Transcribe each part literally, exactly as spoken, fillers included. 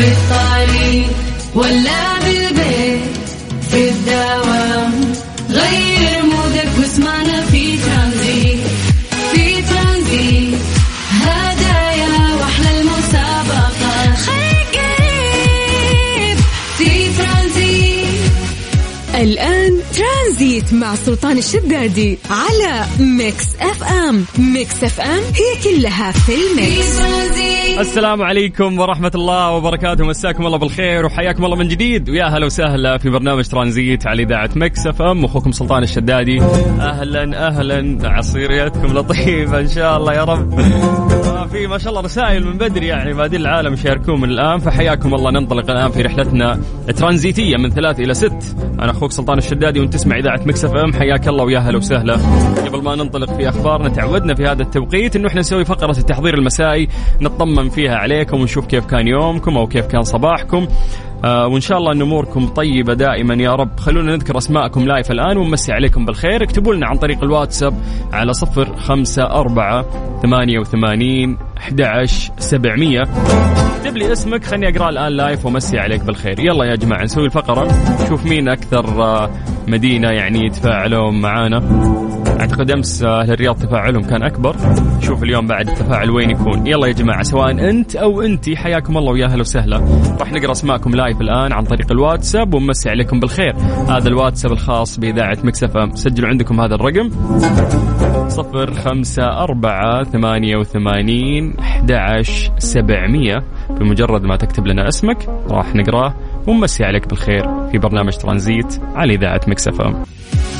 في الطريق ولا بالبيت في الدوام، غير مودك واسمعنا في ترانزيت. في ترانزيت هدايا واحلى المسابقة، خير قريب في ترانزيت. الآن ترانزيت مع سلطان الشدادي على ميكس اف ام. ميكس اف ام هي كلها في الميكس. السلام عليكم ورحمة الله وبركاته، مساكم الله بالخير وحياكم الله من جديد، ويا هلا وسهلا في برنامج ترانزيت على إذاعة ميكس اف ام، أخوكم سلطان الشدادي. أهلا أهلا، عصيريتكم لطيفة إن شاء الله يا رب. في ما شاء الله رسائل من بدري، يعني بادي العالم شاركون من الآن، فحياكم الله. ننطلق الآن في رحلتنا ترانزيتية من ثلاث إلى ست. أنا أخوك سلطان الشدادي وأنت تسمع إذاعة ميكس اف ام، حياك الله ويا هلا وسهلا. قبل ما ننطلق في أخبارنا، تعودنا في هذا التوقيت إنه إحنا نسوي فقرة التحضير المسائي، نطمن فيها عليكم ونشوف كيف كان يومكم أو كيف كان صباحكم، آه وإن شاء الله أن أموركم طيبة دائما يا رب. خلونا نذكر أسماءكم لايف الآن ونمسي عليكم بالخير. اكتبوا لنا عن طريق الواتساب على صفر خمسة أربعة ثمانية وثمانين أحد عشر سبعمية. اكتب لي اسمك، خلني أقرأ الآن لايف ومسي عليك بالخير. يلا يا جماعة نسوي الفقرة، نشوف مين أكثر آه مدينة يعني يتفاعلوا معانا. أعتقد أمس أهل الرياض تفاعلهم كان أكبر، شوف اليوم بعد التفاعل وين يكون. يلا يا جماعة، سواء أنت أو أنتي حياكم الله ويا أهلا وسهلا. راح نقرأ أسماءكم لايف الآن عن طريق الواتساب ومسي عليكم بالخير. هذا الواتساب الخاص بإذاعة ميكس اف ام، سجلوا عندكم هذا الرقم صفر خمسة أربعة ثمانية وثمانين أحد عشر سبعمية. بمجرد ما تكتب لنا اسمك راح نقرأه ومسي عليك بالخير في برنامج ترانزيت على إذاعة ميكس اف ام.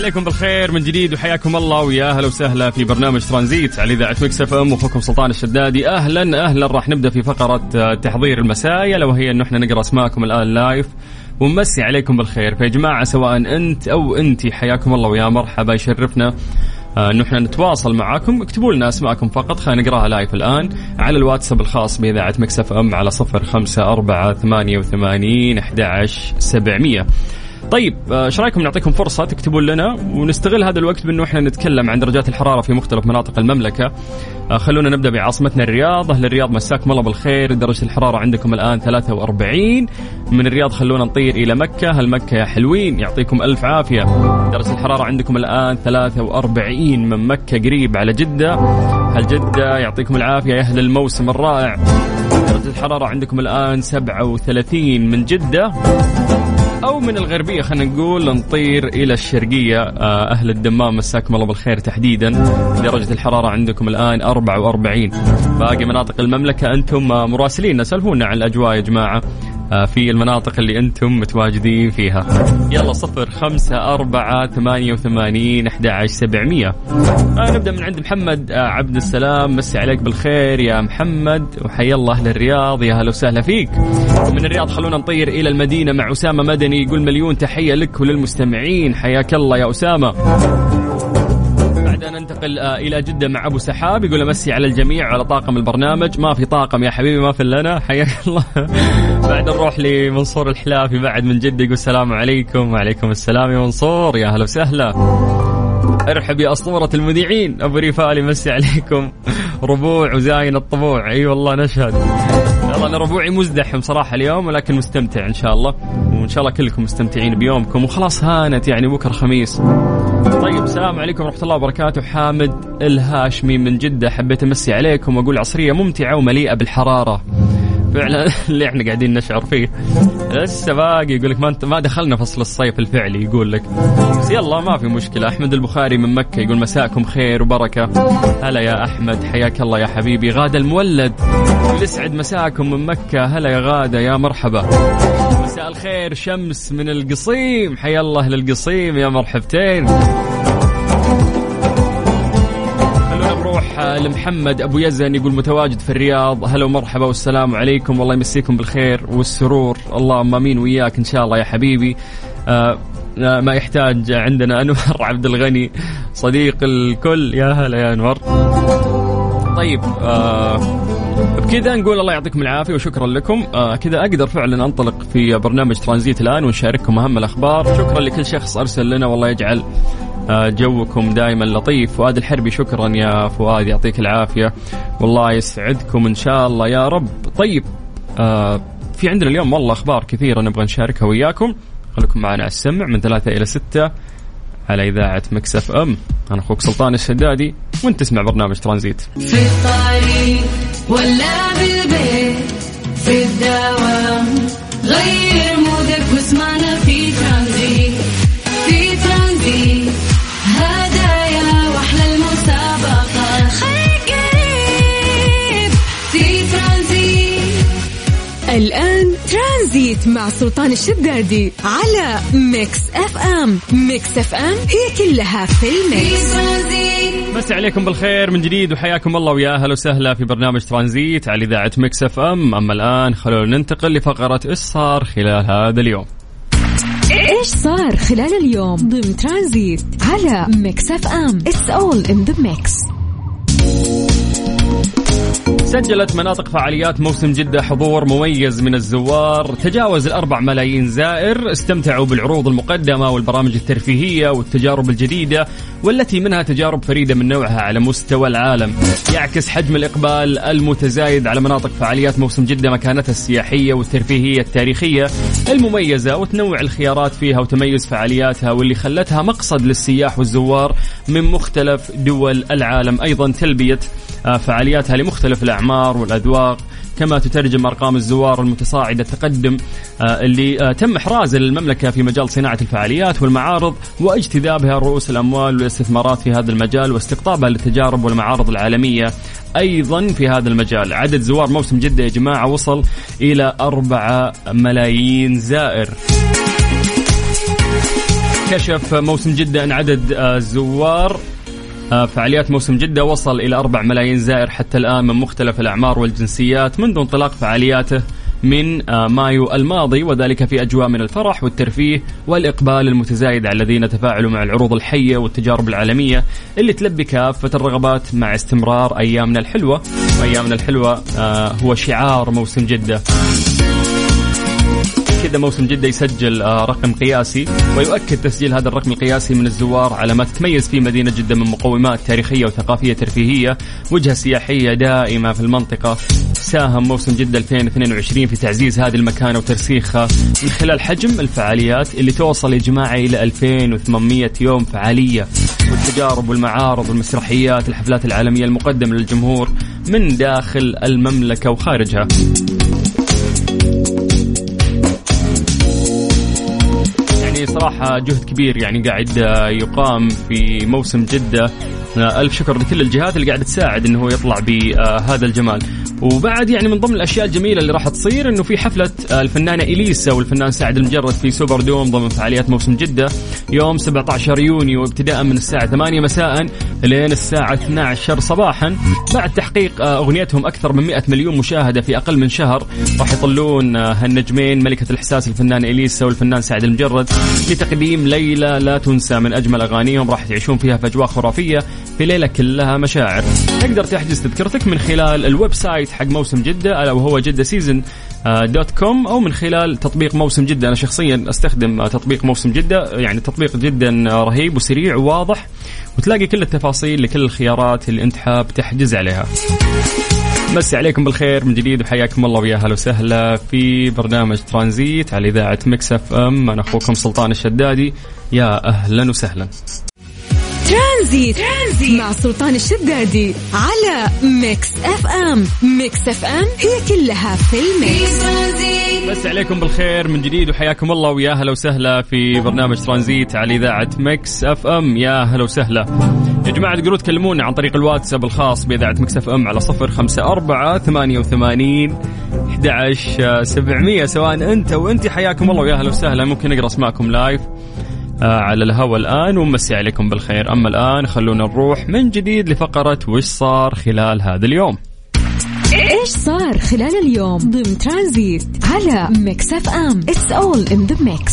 عليكم بالخير من جديد وحياكم الله ويا أهلا وسهلا في برنامج ترانزيت على إذاعة ميكس اف ام، وأخوكم سلطان الشدادي. أهلا أهلا، راح نبدأ في فقرة تحضير المساء، لو هي أنه احنا نقرأ اسماءكم الآن لايف ونمسي عليكم بالخير. فيا جماعة سواء أنت أو أنتي حياكم الله ويا مرحبا، يشرفنا أن احنا نتواصل معاكم. اكتبوا لنا اسماءكم فقط، خلينا نقراها لايف الآن على الواتساب الخاص بإذاعة ميكس اف ام على صفر خمسة أربعة ثمانية وثمانين أحد عشر سبعمية. طيب ايش رايكم نعطيكم فرصه تكتبوا لنا، ونستغل هذا الوقت بانه احنا نتكلم عن درجات الحراره في مختلف مناطق المملكه. خلونا نبدا بعاصمتنا الرياض. اهل الرياض مساكم الله بالخير، درجه الحراره عندكم الان ثلاثة وأربعين. من الرياض خلونا نطير الى مكه. هل مكه يا حلوين، يعطيكم الف عافيه، درجه الحراره عندكم الان ثلاثة وأربعين من مكه. قريب على جده، هل جده يعطيكم العافيه يا اهل الموسم الرائع، درجه الحراره عندكم الان سبعة وثلاثين من جده. أو من الغربية خلينا نقول نطير إلى الشرقية، أهل الدمام مساكم الله بالخير تحديدا، درجة الحرارة عندكم الآن أربعة وأربعين. باقي مناطق المملكة أنتم مراسلين، سلفونا عن الأجواء يا جماعة في المناطق اللي أنتم متواجدين فيها. يلا صفر خمسة أربعة ثمانية وثمانين أحد عشر سبعمية. نبدأ من عند محمد عبد السلام، مسي عليك بالخير يا محمد وحيا الله أهل الرياض، يا هلا وسهلا فيك. من الرياض خلونا نطير إلى المدينة مع أسامة مدني، يقول مليون تحية لك وللمستمعين، حياك الله يا أسامة. ننتقل إلى جدة مع أبو سحاب، يقول أمسي على الجميع على طاقم البرنامج. ما في طاقم يا حبيبي، ما في لنا، حياك الله. بعد نروح لمنصور الحلافي بعد من جدة، يقول السلام عليكم. وعليكم السلام يا منصور، يا هلا وسهلا. ارحب يا أسطورة المذيعين أبو ريفالي، مسي عليكم. ربوع وزاين الطبوع، أي والله نشهد. والله أنا ربوعي مزدحم صراحة اليوم، ولكن مستمتع إن شاء الله، وإن شاء الله كلكم مستمتعين بيومكم، وخلاص هانت يعني بكرة خميس. طيب السلام عليكم ورحمة الله وبركاته. حامد الهاشمي من جدة، حبيت أمسي عليكم وأقول عصرية ممتعة ومليئة بالحرارة فعلا اللي احنا قاعدين نشعر فيه. لسه باقي يقولك ما انت ما دخلنا فصل الصيف الفعلي، يقول لك بس يلا ما في مشكلة. أحمد البخاري من مكة يقول مساءكم خير وبركة، هلا يا أحمد حياك الله يا حبيبي. غادة المولد يسعد مساءكم من مكة، هلا يا غادة يا مرحبا. مساء الخير شمس من القصيم، حيا الله للقصيم يا مرحبتين. لمحمد أبو يزن يقول متواجد في الرياض، هلا ومرحبا والسلام عليكم، والله يمسيكم بالخير والسرور، اللهم آمين وياك إن شاء الله يا حبيبي. ما يحتاج عندنا أنور عبد الغني صديق الكل. يا هلا يا أنور. طيب آه بكذا نقول الله يعطيكم العافية وشكرا لكم. آه كذا أقدر فعلا أنطلق في برنامج ترانزيت الآن ونشارككم أهم الأخبار. شكرا لكل شخص أرسل لنا والله يجعل آه جوكم دائما لطيف. فؤاد الحربي شكرا يا فؤاد يعطيك العافية والله يسعدكم إن شاء الله يا رب. طيب آه في عندنا اليوم والله أخبار كثيرة نبغى نشاركها وياكم. خلكم معنا على السمع من ثلاثة إلى ستة على إذاعة ميكس اف ام. أنا أخوك سلطان الشدادي وانت تسمع برنامج ترانزيت. في الطريق ولا بالبيت في الدوام غير مودك واسمعنا في ترانزيت. في ترانزيت هدايا وأحلى المسابقة خير قريب في ترانزيت. الآن ترانزيت مع سلطان الشدادي على ميكس اف ام. ميكس اف ام هي كلها في الميكس. بس عليكم بالخير من جديد وحياكم الله ويا اهلا وسهلا في برنامج ترانزيت على اذاعه ميكس اف ام. اما الان خلونا ننتقل لفقره ايش صار خلال هذا اليوم. ايش صار خلال اليوم ضمن ترانزيت على ميكس اف ام. It's all in the mix. سجلت مناطق فعاليات موسم جدة حضور مميز من الزوار تجاوز الأربع ملايين زائر استمتعوا بالعروض المقدمة والبرامج الترفيهية والتجارب الجديدة والتي منها تجارب فريدة من نوعها على مستوى العالم. يعكس حجم الإقبال المتزايد على مناطق فعاليات موسم جدة مكانتها السياحية والترفيهية التاريخية المميزة وتنوع الخيارات فيها وتميز فعالياتها واللي خلتها مقصد للسياح والزوار من مختلف دول العالم. أيضا تلبية فعالياتها لمختلف الأعمار والأذواق كما تترجم أرقام الزوار المتصاعدة التقدم اللي تم إحرازه للمملكة في مجال صناعة الفعاليات والمعارض واجتذابها رؤوس الأموال والاستثمارات في هذا المجال واستقطابها للتجارب والمعارض العالمية أيضا في هذا المجال. عدد زوار موسم جدة يا جماعة وصل إلى أربعة ملايين زائر. كشف موسم جدة أن عدد الزوار فعاليات موسم جدة وصل إلى أربع ملايين زائر حتى الآن من مختلف الأعمار والجنسيات منذ انطلاق فعالياته من مايو الماضي وذلك في أجواء من الفرح والترفيه والإقبال المتزايد على الذين تفاعلوا مع العروض الحية والتجارب العالمية اللي تلبي كافة الرغبات مع استمرار أيامنا الحلوة. وأيامنا الحلوة هو شعار موسم جدة. كذا موسم جدة يسجل رقم قياسي ويؤكد تسجيل هذا الرقم القياسي من الزوار على ما تتميز فيه مدينة جدة من مقومات تاريخية وثقافية ترفيهية وجهة سياحية دائمة في المنطقة. ساهم موسم جدة ألفين واثنين وعشرين في تعزيز هذه المكانة وترسيخها من خلال حجم الفعاليات اللي توصل يا جماعة إلى ألفين وثمانمائة يوم فعالية والتجارب والمعارض والمسرحيات الحفلات العالمية المقدمة للجمهور من داخل المملكة وخارجها. صراحة جهد كبير يعني قاعد يقام في موسم جدة. ألف شكر لكل الجهات اللي قاعد تساعد أنه يطلع بهذا الجمال. وبعد يعني من ضمن الأشياء الجميلة اللي راح تصير أنه في حفلة الفنانة إليسا والفنان سعد المجرد في سوبر دوم ضمن فعاليات موسم جدة يوم سبعة عشر يونيو ابتداء من الساعة ثمانية مساء لين الساعة اثنا عشر صباحا. بعد تحقيق أغنيتهم أكثر من مئة مليون مشاهدة في أقل من شهر راح يطلون هالنجمين ملكة الإحساس الفنان إليسا والفنان سعد المجرد لتقديم ليلة لا تنسى من أجمل أغانيهم راح تعيشون فيها فجوة خرافية في ليلة كلها مشاعر. تقدر تحجز تذكرتك من خلال الويب سايت حق موسم جدة ألا وهو جدة سيزن دوت كوم أو من خلال تطبيق موسم جدة. أنا شخصيا أستخدم تطبيق موسم جدة يعني تطبيق جدا رهيب وسريع وواضح وتلاقي كل التفاصيل لكل الخيارات اللي أنت حاب تحجز عليها. مسي عليكم بالخير من جديد وحياكم الله ويا أهلا وسهلا في برنامج ترانزيت على إذاعة ميكس اف ام. أنا أخوكم سلطان الشدادي يا أهلا وسهلا. ترانزيت مع سلطان الشدادي على ميكس اف ام. ميكس اف ام هي كلها في الميكس. بس عليكم بالخير من جديد وحياكم الله ويا اهلا وسهلا في برنامج ترانزيت على اذاعه ميكس اف ام. يا اهلا وسهلا يا جماعه. تقدروا تكلمونا عن طريق الواتساب الخاص باذاعه ميكس اف ام على صفر خمسة أربعة ثمانية وثمانين أحد عشر سبعمية سواء انت وانت حياكم الله ويا اهلا وسهلا. ممكن نقرا اسماءكم لايف على الهوى الآن ومسي عليكم بالخير. أما الآن خلونا نروح من جديد لفقرة وش صار خلال هذا اليوم. إيش صار خلال اليوم ضمن ترانزيت على ميكس اف ام. It's all in the mix.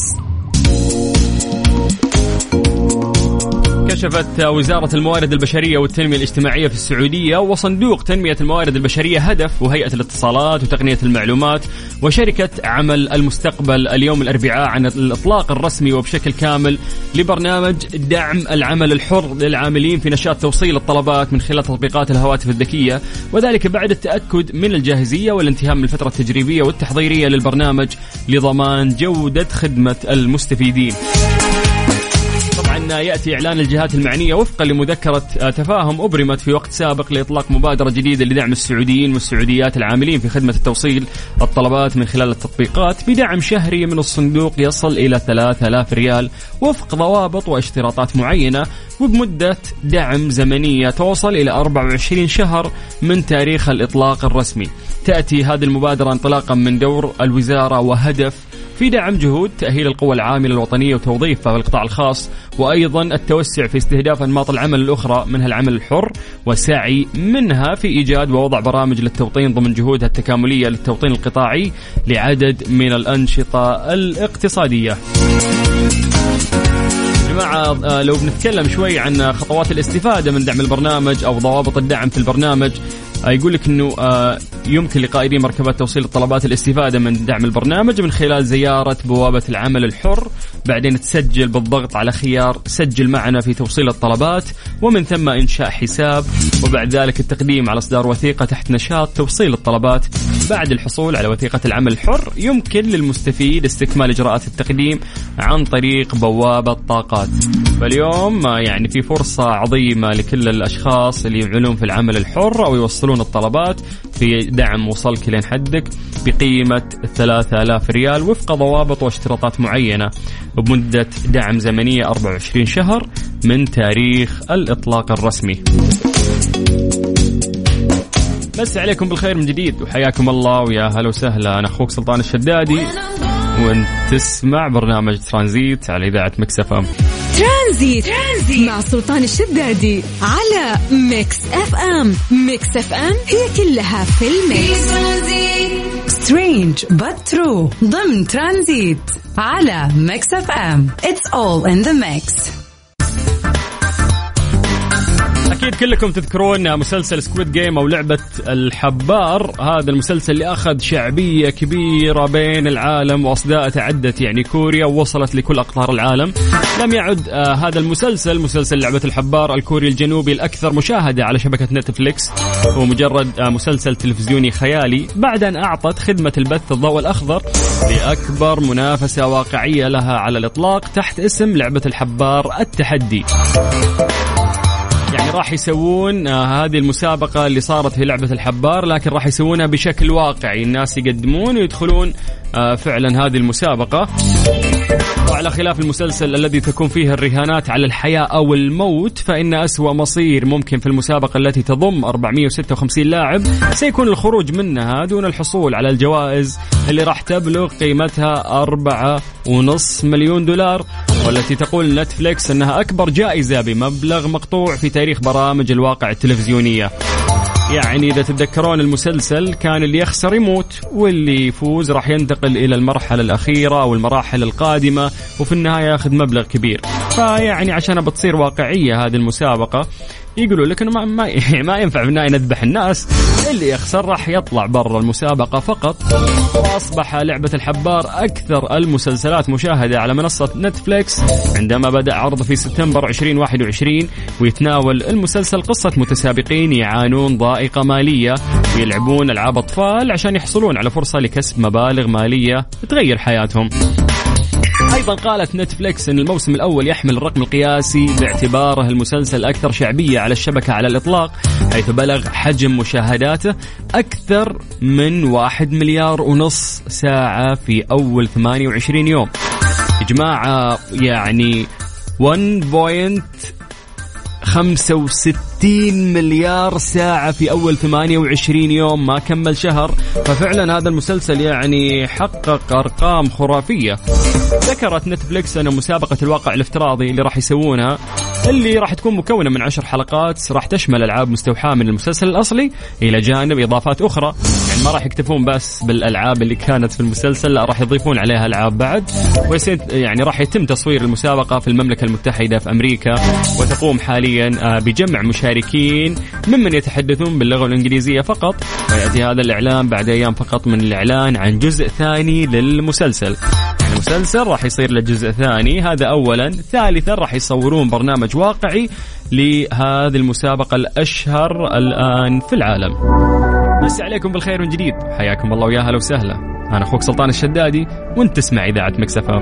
كشفت وزارة الموارد البشرية والتنمية الاجتماعية في السعودية وصندوق تنمية الموارد البشرية هدف وهيئة الاتصالات وتقنية المعلومات وشركة عمل المستقبل اليوم الأربعاء عن الإطلاق الرسمي وبشكل كامل لبرنامج دعم العمل الحر للعاملين في نشاط توصيل الطلبات من خلال تطبيقات الهواتف الذكية، وذلك بعد التأكد من الجاهزية والانتهاء من الفترة التجريبية والتحضيرية للبرنامج لضمان جودة خدمة المستفيدين. يأتي إعلان الجهات المعنية وفقا لمذكرة تفاهم أبرمت في وقت سابق لإطلاق مبادرة جديدة لدعم السعوديين والسعوديات العاملين في خدمة التوصيل الطلبات من خلال التطبيقات بدعم شهري من الصندوق يصل إلى ثلاثة آلاف ريال وفق ضوابط واشتراطات معينة، وبمدة دعم زمنية توصل إلى أربعة وعشرين شهر من تاريخ الإطلاق الرسمي. تأتي هذه المبادرة انطلاقا من دور الوزارة وهدف في دعم جهود تأهيل القوى العاملة الوطنية وتوظيفها في القطاع الخاص، وأيضا التوسع في استهداف أنماط العمل الأخرى منها العمل الحر، وسعي منها في إيجاد ووضع برامج للتوطين ضمن جهودها التكاملية للتوطين القطاعي لعدد من الأنشطة الاقتصادية. جماعة لو بنتكلم شوي عن خطوات الاستفادة من دعم البرنامج أو ضوابط الدعم في البرنامج، يقول لك أنه يمكن لقائدين مركبات توصيل الطلبات الاستفادة من دعم البرنامج من خلال زيارة بوابة العمل الحر، بعدين تسجل بالضغط على خيار سجل معنا في توصيل الطلبات، ومن ثم إنشاء حساب، وبعد ذلك التقديم على إصدار وثيقة تحت نشاط توصيل الطلبات. بعد الحصول على وثيقة العمل الحر يمكن للمستفيد استكمال إجراءات التقديم عن طريق بوابة طاقات. فاليوم يعني في فرصة عظيمة لكل الأشخاص اللي يعملون في العمل الحر أو يوصلون الطلبات في دعم وصلك لين حدك بقيمة ثلاثة آلاف ريال وفق ضوابط واشتراطات معينة، وبمدة دعم زمنية أربعة وعشرين شهر من تاريخ الإطلاق الرسمي. بس عليكم بالخير من جديد وحياكم الله ويا هلا وسهلا. أنا أخوك سلطان الشدادي وانت تسمع برنامج ترانزيت على إذاعة ميكس اف ام. ترانزيت, ترانزيت مع سلطان الشدادي على ميكس اف ام. ميكس اف ام هي كلها في الميكس. سترينج بات ترو ضمن ترانزيت على ميكس اف ام. It's all in the mix. أكيد كلكم تذكرون مسلسل سكويد جيم أو لعبة الحبار، هذا المسلسل اللي أخذ شعبية كبيرة بين العالم وأصداء تعدت يعني كوريا ووصلت لكل أقطار العالم. لم يعد آه هذا المسلسل مسلسل لعبة الحبار الكوري الجنوبي الأكثر مشاهدة على شبكة نتفليكس، هو مجرد آه مسلسل تلفزيوني خيالي بعد أن أعطت خدمة البث الضوء الأخضر لأكبر منافسة واقعية لها على الإطلاق تحت اسم لعبة الحبار التحدي. يعني راح يسوون هذه المسابقة اللي صارت في لعبة الحبار لكن راح يسوونها بشكل واقعي، الناس يقدمون ويدخلون فعلا هذه المسابقة، وعلى خلاف المسلسل الذي تكون فيه الرهانات على الحياة أو الموت، فإن أسوأ مصير ممكن في المسابقة التي تضم أربعمائة وستة وخمسين لاعب سيكون الخروج منها دون الحصول على الجوائز اللي راح تبلغ قيمتها أربعة ونصف مليون دولار، والتي تقول نتفليكس أنها أكبر جائزة بمبلغ مقطوع في تاريخ برامج الواقع التلفزيونية. يعني إذا تتذكرون المسلسل كان اللي يخسر يموت واللي يفوز راح ينتقل إلى المرحلة الأخيرة أو المراحل القادمة وفي النهاية ياخذ مبلغ كبير. فيعني عشان بتصير واقعية هذه المسابقة يقولوا لك إنه ما ما ما ينفع بنا نذبح الناس، اللي يخسر راح يطلع برا المسابقة فقط. وأصبح لعبة الحبار أكثر المسلسلات مشاهدة على منصة نتفليكس عندما بدأ عرضه في سبتمبر ألفين وواحد وعشرين، ويتناول المسلسل قصة متسابقين يعانون ضائقة مالية ويلعبون ألعاب أطفال عشان يحصلون على فرصة لكسب مبالغ مالية تغير حياتهم. أيضا قالت نتفليكس أن الموسم الأول يحمل الرقم القياسي باعتباره المسلسل أكثر شعبية على الشبكة على الإطلاق، حيث بلغ حجم مشاهداته أكثر من واحد مليار ونص ساعة في أول ثمانية وعشرين يوم. جماعة يعني واحد فاصلة خمسة وستين مليار ساعة في أول ثمانية وعشرين يوم، ما كمل شهر. ففعلا هذا المسلسل يعني حقق أرقام خرافية. ذكرت نتفليكس أن مسابقة الواقع الافتراضي اللي راح يسوونها اللي راح تكون مكونة من عشر حلقات راح تشمل ألعاب مستوحاة من المسلسل الأصلي إلى جانب إضافات أخرى. يعني ما راح يكتفون بس بالألعاب اللي كانت في المسلسل، لا راح يضيفون عليها ألعاب بعد. يعني راح يتم تصوير المسابقة في المملكة المتحدة في أمريكا، وتقوم حاليا بجمع مشاركين ممن يتحدثون باللغة الإنجليزية فقط. ويأتي هذا الإعلان بعد أيام فقط من الإعلان عن جزء ثاني للمسلسل. المسلسل راح يصير للجزء الثاني هذا أولا. ثالثا راح يصورون برنامج واقعي لهذه المسابقة الأشهر الآن في العالم. مساء عليكم بالخير من جديد، حياكم الله ويا هلا وسهلا. أنا أخوك سلطان الشدادي وانت تسمع إذاعة ميكس اف ام.